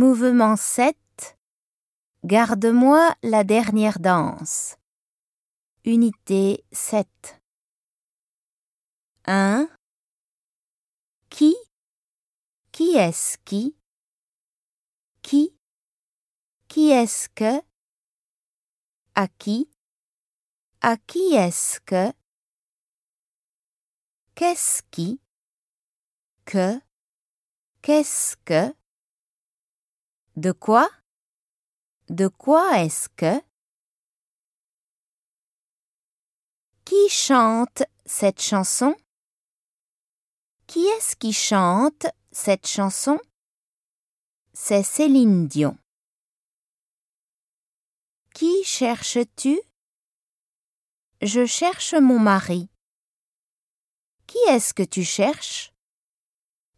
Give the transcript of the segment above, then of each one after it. Mouvement 7. Garde-moi la dernière danse. Unité 7. 1. Qui est-ce qui? Qui est-ce que? À qui est-ce que? Qu'est-ce qui? Que? Qu'est-ce que? De quoi? De quoi est-ce que? Qui chante cette chanson? Qui est-ce qui chante cette chanson? C'est Céline Dion. Qui cherches-tu? Je cherche mon mari. Qui est-ce que tu cherches?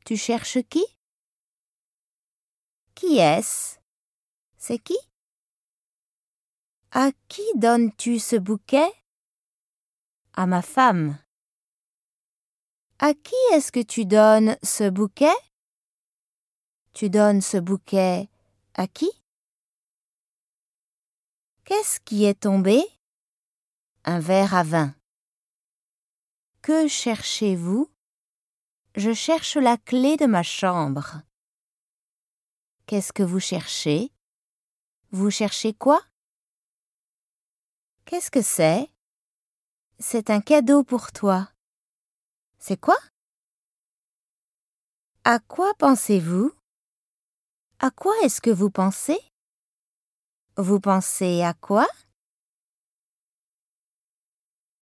Tu cherches qui? Qui est-ce? C'est qui? À qui donnes-tu ce bouquet? À ma femme. À qui est-ce que tu donnes ce bouquet? Tu donnes ce bouquet à qui? Qu'est-ce qui est tombé? Un verre à vin. Que cherchez-vous? Je cherche la clé de ma chambre. Qu'est-ce que vous cherchez? Vous cherchez quoi? Qu'est-ce que c'est? C'est un cadeau pour toi. C'est quoi? À quoi pensez-vous? À quoi est-ce que vous pensez? Vous pensez à quoi?